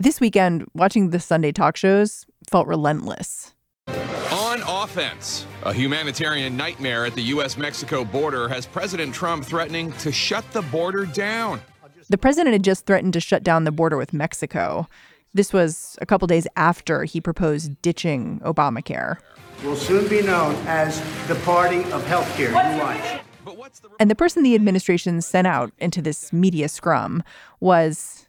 This weekend, watching the Sunday talk shows felt relentless. On offense, a humanitarian nightmare at the U.S.-Mexico border has President Trump threatening to shut the border down. The president had just threatened to shut down the border with Mexico. This was a couple days after he proposed ditching Obamacare. Will soon be known as the party of healthcare. And the person the administration sent out into this media scrum was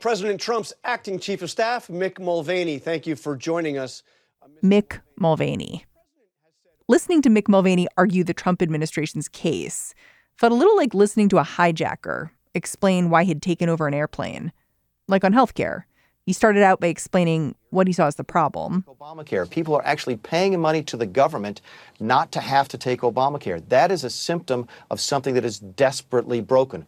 President Trump's acting chief of staff, Mick Mulvaney. Thank you for joining us. Mick Mulvaney. Listening to Mick Mulvaney argue the Trump administration's case felt a little like listening to a hijacker explain why he'd taken over an airplane. Like on healthcare, he started out by explaining what he saw as the problem. Obamacare. People are actually paying money to the government not to have to take Obamacare. That is a symptom of something that is desperately broken.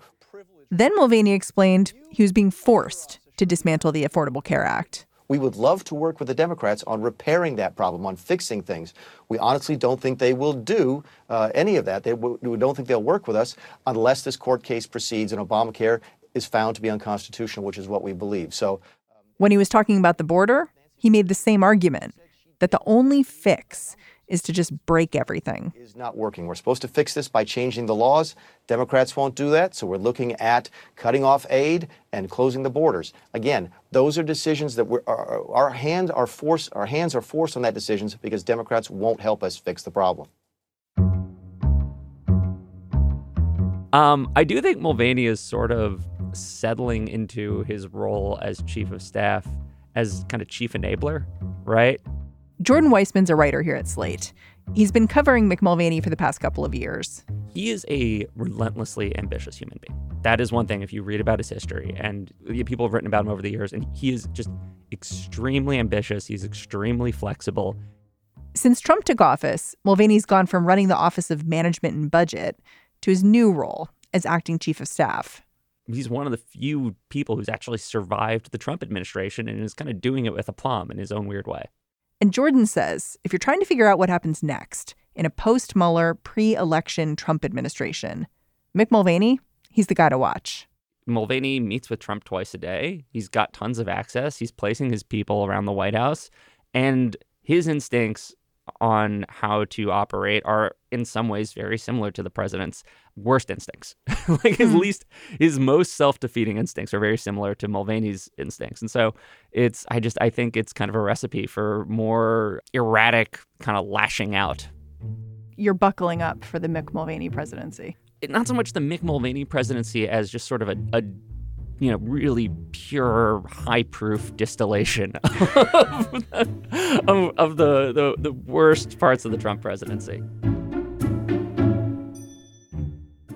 Then Mulvaney explained he was being forced to dismantle the Affordable Care Act. We would love to work with the Democrats on repairing that problem, on fixing things. We honestly don't think they will do any of that. We don't think they'll work with us unless this court case proceeds and Obamacare is found to be unconstitutional, which is what we believe. So when he was talking about the border, he made the same argument that the only fix is to just break everything. It's not working. We're supposed to fix this by changing the laws. Democrats won't do that. So we're looking at cutting off aid and closing the borders. Again, those are decisions that our hands are forced on that decisions because Democrats won't help us fix the problem. I do think Mulvaney is sort of settling into his role as chief of staff, as kind of chief enabler, right? Jordan Weissman's a writer here at Slate. He's been covering Mick Mulvaney for the past couple of years. He is a relentlessly ambitious human being. That is one thing if you read about his history, and people have written about him over the years, and he is just extremely ambitious. He's extremely flexible. Since Trump took office, Mulvaney's gone from running the Office of Management and Budget to his new role as acting chief of staff. He's one of the few people who's actually survived the Trump administration and is kind of doing it with aplomb in his own weird way. And Jordan says, if you're trying to figure out what happens next in a post-Mueller, pre-election Trump administration, Mick Mulvaney, he's the guy to watch. Mulvaney meets with Trump twice a day. He's got tons of access. He's placing his people around the White House. And his instincts on how to operate are in some ways very similar to the president's worst instincts. Like his most self-defeating instincts are very similar to Mulvaney's instincts. And so I think it's kind of a recipe for more erratic kind of lashing out. You're buckling up for the Mick Mulvaney presidency. Not so much the Mick Mulvaney presidency as just sort of a really pure, high-proof distillation of the worst parts of the Trump presidency.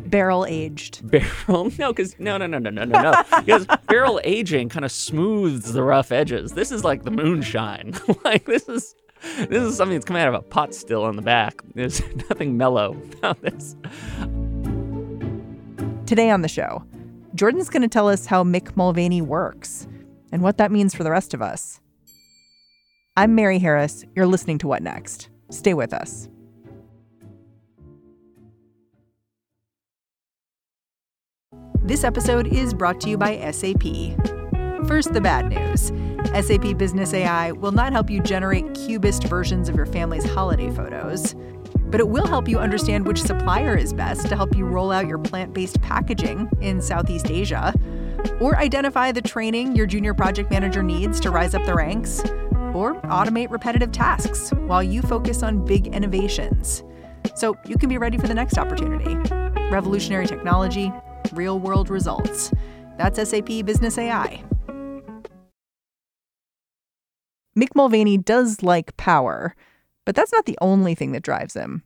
Barrel-aged. No. Because barrel-aging kind of smooths the rough edges. This is like the moonshine. This is something that's coming out of a pot still in the back. There's nothing mellow about this. Today on the show, Jordan's going to tell us how Mick Mulvaney works and what that means for the rest of us. I'm Mary Harris. You're listening to What Next? Stay with us. This episode is brought to you by SAP. First, the bad news. SAP Business AI will not help you generate cubist versions of your family's holiday photos. But it will help you understand which supplier is best to help you roll out your plant-based packaging in Southeast Asia, or identify the training your junior project manager needs to rise up the ranks, or automate repetitive tasks while you focus on big innovations. So you can be ready for the next opportunity. Revolutionary technology, real-world results. That's SAP Business AI. Mick Mulvaney does like power, but that's not the only thing that drives him.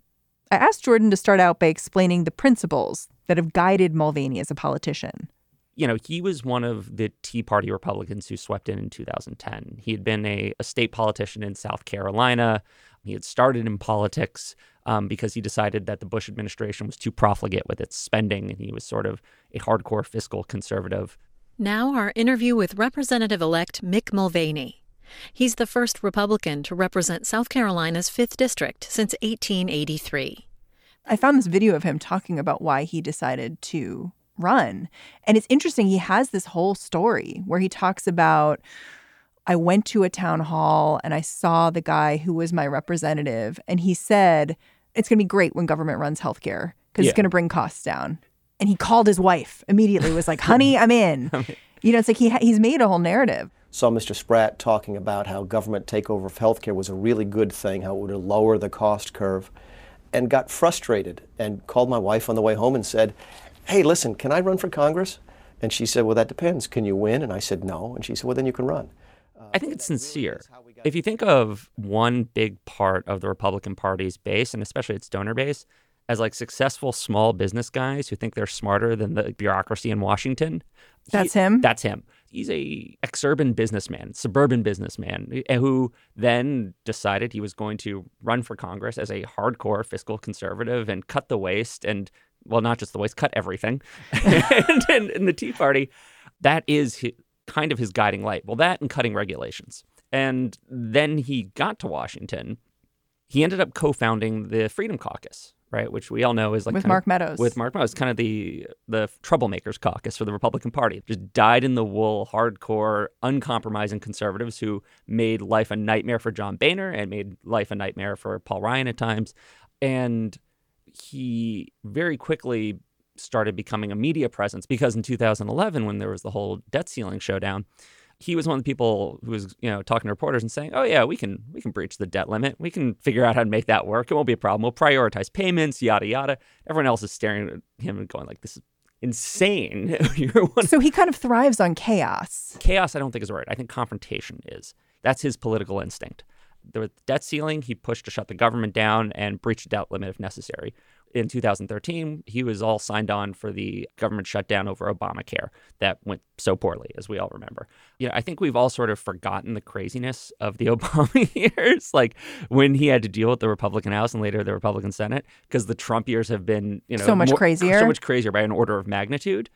I asked Jordan to start out by explaining the principles that have guided Mulvaney as a politician. You know, he was one of the Tea Party Republicans who swept in 2010. He had been a state politician in South Carolina. He had started in politics because he decided that the Bush administration was too profligate with its spending, and he was sort of a hardcore fiscal conservative. Now our interview with Representative-elect Mick Mulvaney. He's the first Republican to represent South Carolina's 5th District since 1883. I found this video of him talking about why he decided to run. And it's interesting. He has this whole story where he talks about, I went to a town hall and I saw the guy who was my representative. And he said, it's going to be great when government runs healthcare because it's going to bring costs down. And he called his wife immediately, was like, honey, I'm in. You know, it's like he's made a whole narrative. Saw Mr. Spratt talking about how government takeover of healthcare was a really good thing, how it would lower the cost curve, and got frustrated and called my wife on the way home and said, hey, listen, can I run for Congress? And she said, well, that depends. Can you win? And I said, no. And she said, well, then you can run. I think it's sincere. If you think of one big part of the Republican Party's base, and especially its donor base, as like successful small business guys who think they're smarter than the bureaucracy in Washington. That's him? That's him. He's a ex-urban businessman, suburban businessman, who then decided he was going to run for Congress as a hardcore fiscal conservative and cut the waste and, well, not just the waste, cut everything. and the Tea Party, that is kind of his guiding light. Well, that and cutting regulations. And then he got to Washington. He ended up co-founding the Freedom Caucus, right, which we all know is like with Mark Meadows, kind of the troublemakers caucus for the Republican Party. Just dyed-in-the-wool, hardcore, uncompromising conservatives who made life a nightmare for John Boehner and made life a nightmare for Paul Ryan at times. And he very quickly started becoming a media presence because in 2011, when there was the whole debt ceiling showdown, he was one of the people who was, you know, talking to reporters and saying, oh, yeah, we can breach the debt limit. We can figure out how to make that work. It won't be a problem. We'll prioritize payments, yada, yada. Everyone else is staring at him and going like, this is insane. So he kind of thrives on chaos. Chaos, I don't think is right. I think confrontation is. That's his political instinct. The debt ceiling, he pushed to shut the government down and breach the debt limit if necessary. In 2013, he was all signed on for the government shutdown over Obamacare that went so poorly, as we all remember. You know, I think we've all sort of forgotten the craziness of the Obama years, like when he had to deal with the Republican House and later the Republican Senate, because the Trump years have been, you know, so much crazier by an order of magnitude.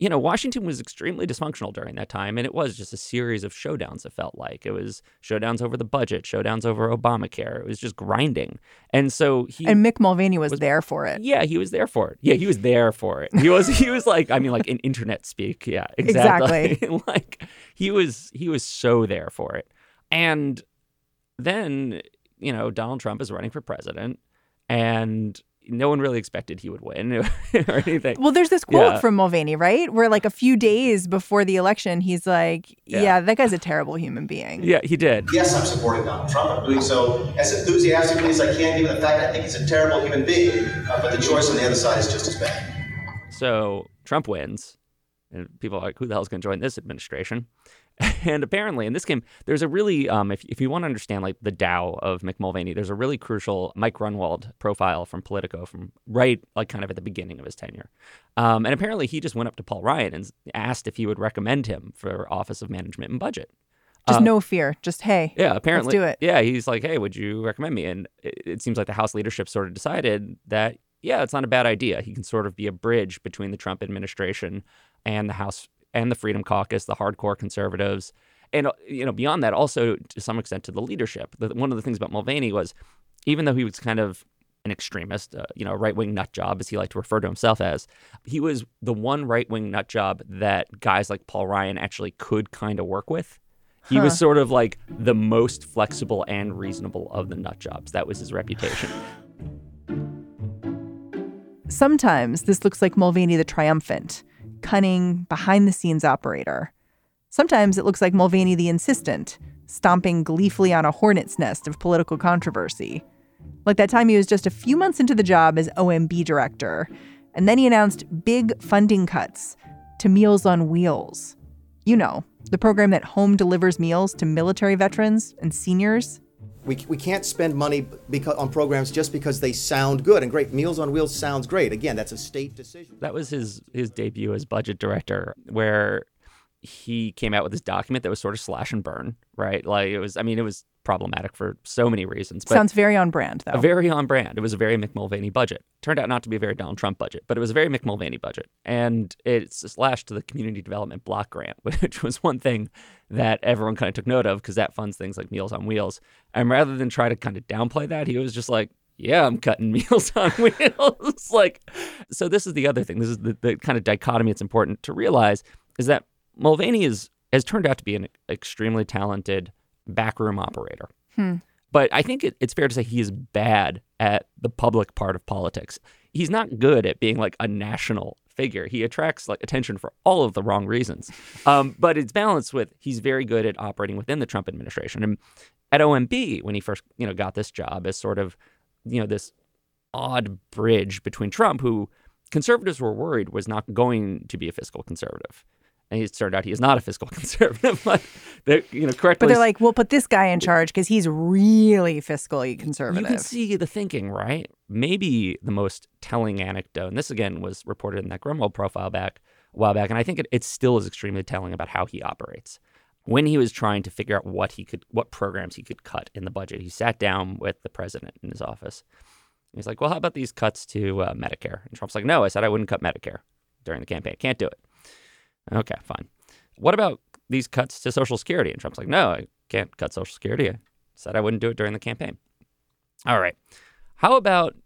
You know, Washington was extremely dysfunctional during that time, and it was just a series of showdowns, it felt like. It was showdowns over the budget, showdowns over Obamacare. It was just grinding. And so And Mick Mulvaney was there for it. Yeah, he was there for it. Yeah, he was there for it. He was like, I mean, like in internet speak. Yeah, exactly. Like he was so there for it. And then, you know, Donald Trump is running for president, and no one really expected he would win or anything. Well, there's this quote from Mulvaney, right? Where like a few days before the election, he's like, yeah, that guy's a terrible human being. Yeah, he did. Yes, I'm supporting Donald Trump. I'm doing so as enthusiastically as I can, given the fact I think he's a terrible human being. But the choice on the other side is just as bad. So Trump wins. And people are like, who the hell's going to join this administration? And apparently in this game, there's a really, if you want to understand like the Dow of Mick Mulvaney, there's a really crucial Mike Grunwald profile from Politico from right, like kind of at the beginning of his tenure. And apparently he just went up to Paul Ryan and asked if he would recommend him for Office of Management and Budget. Just no fear. Just, hey, yeah, apparently, let's do it. Yeah, he's like, hey, would you recommend me? And it seems like the House leadership sort of decided that, yeah, it's not a bad idea. He can sort of be a bridge between the Trump administration and the House and the Freedom Caucus, the hardcore conservatives. And, you know, beyond that, also to some extent to the leadership. One of the things about Mulvaney was, even though he was kind of an extremist, you know, right-wing nut job, as he liked to refer to himself as, he was the one right-wing nut job that guys like Paul Ryan actually could kind of work with. He was sort of like the most flexible and reasonable of the nut jobs. That was his reputation. Sometimes this looks like Mulvaney the triumphant, cunning, behind-the-scenes operator. Sometimes it looks like Mulvaney the insistent, stomping gleefully on a hornet's nest of political controversy. Like that time he was just a few months into the job as OMB director, and then he announced big funding cuts to Meals on Wheels. You know, the program that home delivers meals to military veterans and seniors. We can't spend money on programs just because they sound good and great. Meals on Wheels sounds great. Again, that's a state decision. That was his debut as budget director, where he came out with this document that was sort of slash and burn, right? Like it was problematic for so many reasons. But sounds very on brand, though. Very on brand. It was a very Mick Mulvaney budget. Turned out not to be a very Donald Trump budget, but it was a very Mick Mulvaney budget. And it slashed to the community development block grant, which was one thing that everyone kind of took note of because that funds things like Meals on Wheels. And rather than try to kind of downplay that, he was just like, yeah, I'm cutting Meals on Wheels. So this is the other thing. This is the kind of dichotomy it's important to realize is that Mulvaney has turned out to be an extremely talented backroom operator. But I think it's fair to say he is bad at the public part of politics. He's not good at being like a national figure. He attracts like attention for all of the wrong reasons. But it's balanced with he's very good at operating within the Trump administration. And at OMB, when he first got this job as sort of this odd bridge between Trump, who conservatives were worried was not going to be a fiscal conservative. And it turned out he is not a fiscal conservative, but they're, correctly. But they're like, we'll put this guy in charge because he's really fiscally conservative. You can see the thinking, right? Maybe the most telling anecdote, and this again was reported in that Grumwald profile a while back, and I think it still is extremely telling about how he operates. When he was trying to figure out what programs he could cut in the budget, he sat down with the president in his office. He's like, well, how about these cuts to Medicare? And Trump's like, no, I said I wouldn't cut Medicare during the campaign. Can't do it. Okay, fine. What about these cuts to Social Security? And Trump's like, no, I can't cut Social Security. I said I wouldn't do it during the campaign. All right. How about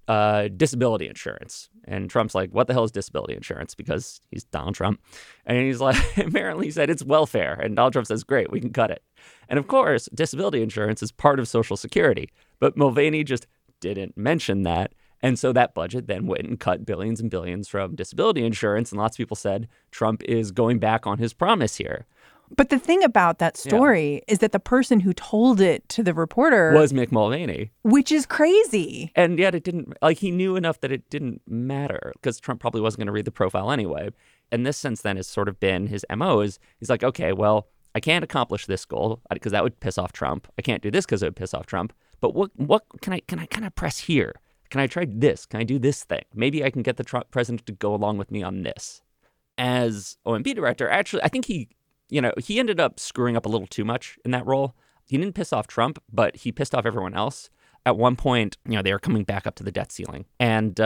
disability insurance? And Trump's like, what the hell is disability insurance? Because he's Donald Trump. And he's like, apparently he said it's welfare. And Donald Trump says, great, we can cut it. And of course, disability insurance is part of Social Security. But Mulvaney just didn't mention that. And so that budget then went and cut billions and billions from disability insurance. And lots of people said Trump is going back on his promise here. But the thing about that story is that the person who told it to the reporter was Mick Mulvaney, which is crazy. And yet it didn't, he knew enough that it didn't matter because Trump probably wasn't going to read the profile anyway. And this since then has sort of been his MO is he's like, OK, well, I can't accomplish this goal because that would piss off Trump. I can't do this because it would piss off Trump. But what can I kind of press here? Can I try this? Can I do this thing? Maybe I can get the Trump president to go along with me on this. As OMB director, actually, I think he ended up screwing up a little too much in that role. He didn't piss off Trump, but he pissed off everyone else. At one point, they were coming back up to the debt ceiling. And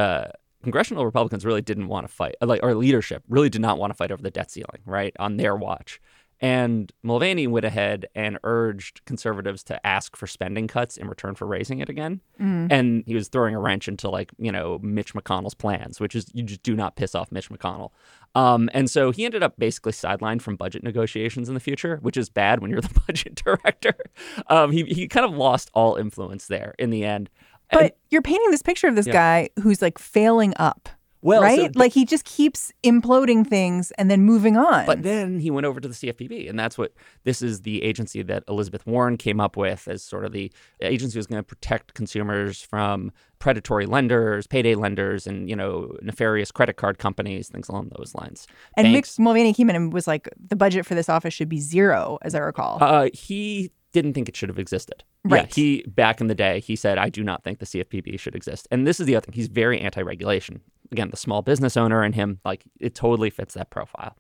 congressional Republicans really didn't want to fight, or leadership really did not want to fight over the debt ceiling, right, on their watch. And Mulvaney went ahead and urged conservatives to ask for spending cuts in return for raising it again. And he was throwing a wrench into Mitch McConnell's plans, which is you just do not piss off Mitch McConnell. And so he ended up basically sidelined from budget negotiations in the future, which is bad when you're the budget director. He kind of lost all influence there in the end. But you're painting this picture of this guy who's failing up. Well, right? So he just keeps imploding things and then moving on. But then he went over to the CFPB, and this is the agency that Elizabeth Warren came up with as sort of the agency was going to protect consumers from predatory lenders, payday lenders, and, nefarious credit card companies, things along those lines. And Mick Mulvaney came in and was like, the budget for this office should be zero, as I recall. He didn't think it should have existed. Right. Yeah, back in the day, he said, I do not think the CFPB should exist. And this is the other thing. He's very anti-regulation. Again, the small business owner in him, it totally fits that profile.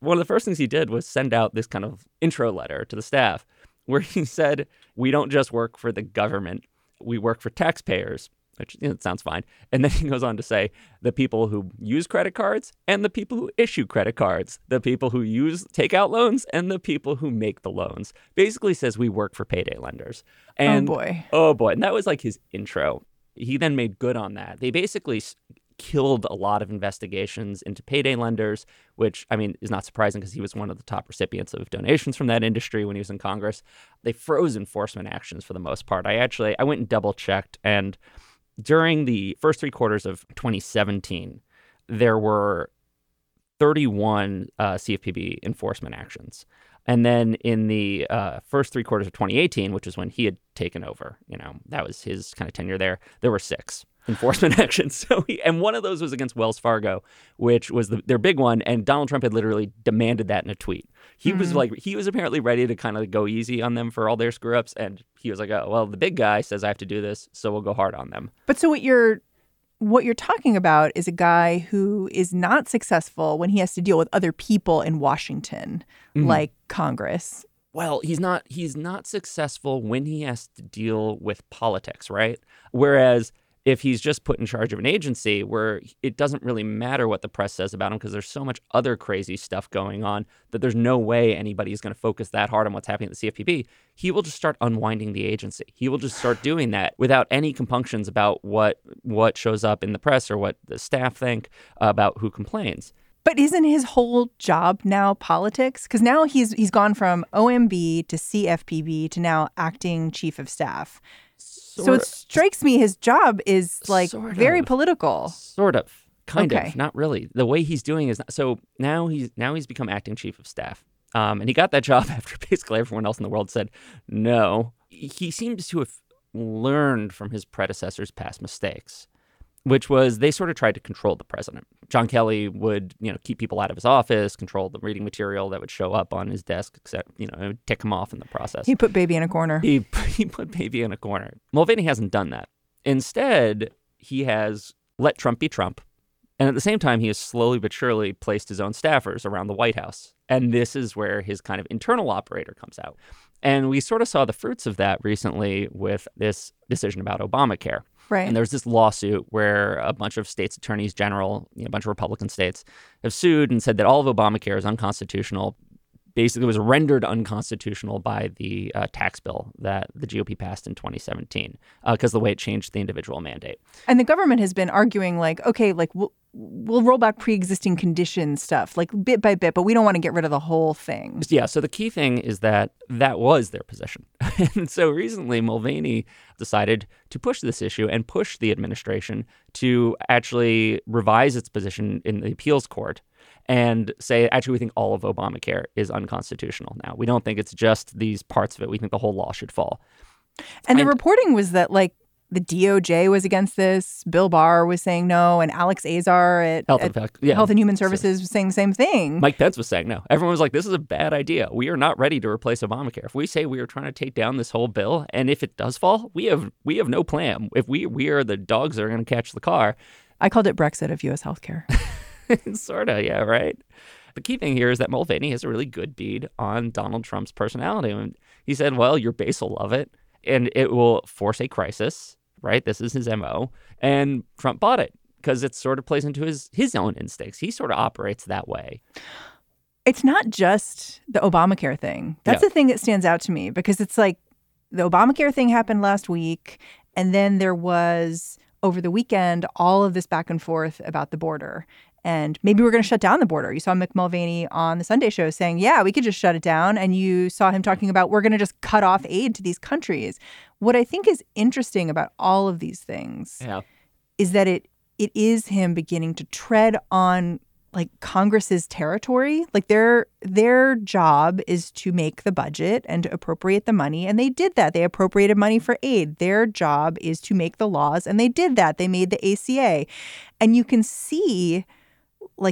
One of the first things he did was send out this kind of intro letter to the staff where he said, we don't just work for the government, we work for taxpayers, which sounds fine. And then he goes on to say, the people who use credit cards and the people who issue credit cards, the people who take out loans and the people who make the loans. Basically says we work for payday lenders. And, Oh boy. And that was his intro. He then made good on that. They basically killed a lot of investigations into payday lenders, which, is not surprising because he was one of the top recipients of donations from that industry when he was in Congress. They froze enforcement actions for the most part. I went and double-checked, and during the first three quarters of 2017, there were 31 CFPB enforcement actions. And then in the first three quarters of 2018, which is when he had taken over, that was his kind of tenure there were 6. enforcement actions. So and one of those was against Wells Fargo, which was their big one. And Donald Trump had literally demanded that in a tweet. He mm-hmm. was like, he was apparently ready to kind of go easy on them for all their screw ups. And he was like, oh, well, the big guy says I have to do this, so we'll go hard on them. But so what you're talking about is a guy who is not successful when he has to deal with other people in Washington, mm-hmm. like Congress. Well, he's not successful when he has to deal with politics, right? Whereas if he's just put in charge of an agency where it doesn't really matter what the press says about him because there's so much other crazy stuff going on that there's no way anybody is going to focus that hard on what's happening at the CFPB, he will just start unwinding the agency. He will just start doing that without any compunctions about what shows up in the press or what the staff think about who complains. But isn't his whole job now politics? Because now he's gone from OMB to CFPB to now acting chief of staff. So it strikes me his job is like very political. Sort of. Kind of. Not really. The way he's doing is not, so now he's become acting chief of staff. And he got that job after basically everyone else in the world said no. He seems to have learned from his predecessors' past mistakes, which was they sort of tried to control the president. John Kelly would, keep people out of his office, control the reading material that would show up on his desk, except, it would tick him off in the process. He put baby in a corner. He put baby in a corner. Mulvaney hasn't done that. Instead, he has let Trump be Trump. And at the same time, he has slowly but surely placed his own staffers around the White House. And this is where his kind of internal operator comes out. And we sort of saw the fruits of that recently with this decision about Obamacare. Right. And there's this lawsuit where a bunch of states' attorneys general, a bunch of Republican states, have sued and said that all of Obamacare is unconstitutional. Basically, it was rendered unconstitutional by the tax bill that the GOP passed in 2017 because the way it changed the individual mandate. And the government has been arguing we'll roll back pre-existing condition stuff, bit by bit, but we don't want to get rid of the whole thing. Yeah, so the key thing is that was their position. And so recently, Mulvaney decided to push this issue and push the administration to actually revise its position in the appeals court and say, actually, we think all of Obamacare is unconstitutional now. We don't think it's just these parts of it. We think the whole law should fall. And the reporting was that, the DOJ was against this. Bill Barr was saying no. And Alex Azar at Health and Human Services was saying the same thing. Mike Pence was saying no. Everyone was like, this is a bad idea. We are not ready to replace Obamacare. If we say we are trying to take down this whole bill, and if it does fall, we have no plan. If we are the dogs that are going to catch the car. I called it Brexit of U.S. healthcare. Sort of, yeah, right? The key thing here is that Mulvaney has a really good bead on Donald Trump's personality. And he said, well, your base will love it, and it will force a crisis, right? This is his MO. And Trump bought it because it sort of plays into his own instincts. He sort of operates that way. It's not just the Obamacare thing. That's the thing that stands out to me, because it's like the Obamacare thing happened last week, and then there was, over the weekend, all of this back and forth about the border. And maybe we're going to shut down the border. You saw Mick Mulvaney on the Sunday show saying, yeah, we could just shut it down. And you saw him talking about we're going to just cut off aid to these countries. What I think is interesting about all of these things is that it is him beginning to tread on Congress's territory. Their job is to make the budget and to appropriate the money. And they did that. They appropriated money for aid. Their job is to make the laws. And they did that. They made the ACA. And you can see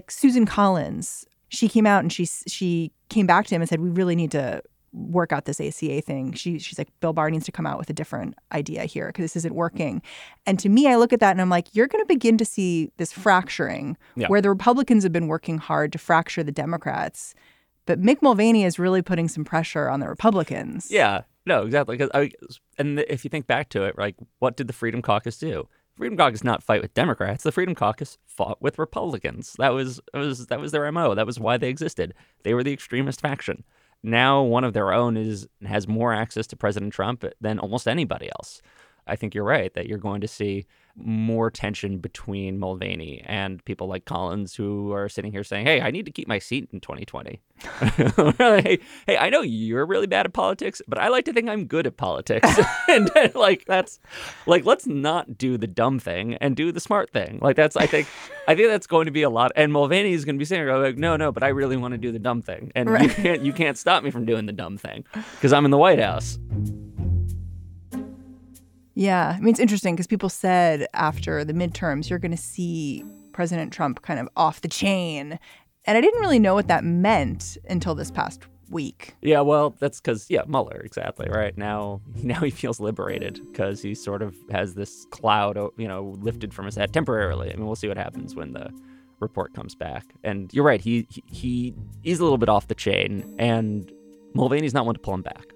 Susan Collins, she came out and she came back to him and said, we really need to work out this ACA thing. She's like, Bill Barr needs to come out with a different idea here because this isn't working. And to me, I look at that and I'm like, you're going to begin to see this fracturing where the Republicans have been working hard to fracture the Democrats. But Mick Mulvaney is really putting some pressure on the Republicans. Yeah, no, exactly. And if you think back to it, what did the Freedom Caucus do? Freedom Caucus did not fight with Democrats. The Freedom Caucus fought with Republicans. That was their MO. That was why they existed. They were the extremist faction. Now one of their own has more access to President Trump than almost anybody else. I think you're right that you're going to see more tension between Mulvaney and people like Collins who are sitting here saying, hey, I need to keep my seat in 2020. hey, I know you're really bad at politics, but I like to think I'm good at politics. And that's let's not do the dumb thing and do the smart thing. I think that's going to be a lot. And Mulvaney is going to be saying, no, but I really want to do the dumb thing. And right. you can't stop me from doing the dumb thing because I'm in the White House. Yeah. I mean, it's interesting because people said after the midterms, you're going to see President Trump kind of off the chain. And I didn't really know what that meant until this past week. Yeah, well, that's because, Mueller, exactly, right? Now he feels liberated because he sort of has this cloud, lifted from his head temporarily. I mean, we'll see what happens when the report comes back. And you're right, he is a little bit off the chain, and Mulvaney's not one to pull him back.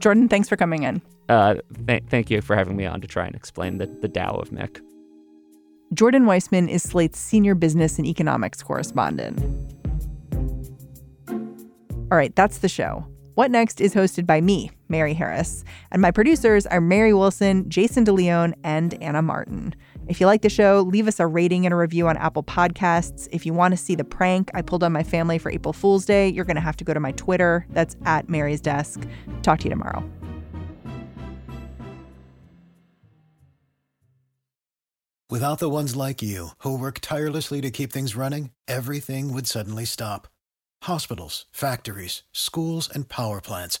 Jordan, thanks for coming in. Thank you for having me on to try and explain the Tao of Mick. Jordan Weissman is Slate's senior business and economics correspondent. All right, that's the show. What Next is hosted by me, Mary Harris, and my producers are Mary Wilson, Jason DeLeon, and Anna Martin. If you like the show, leave us a rating and a review on Apple Podcasts. If you want to see the prank I pulled on my family for April Fool's Day, you're going to have to go to my Twitter. That's @Mary'sDesk. Talk to you tomorrow. Without the ones like you, who work tirelessly to keep things running, everything would suddenly stop. Hospitals, factories, schools, and power plants,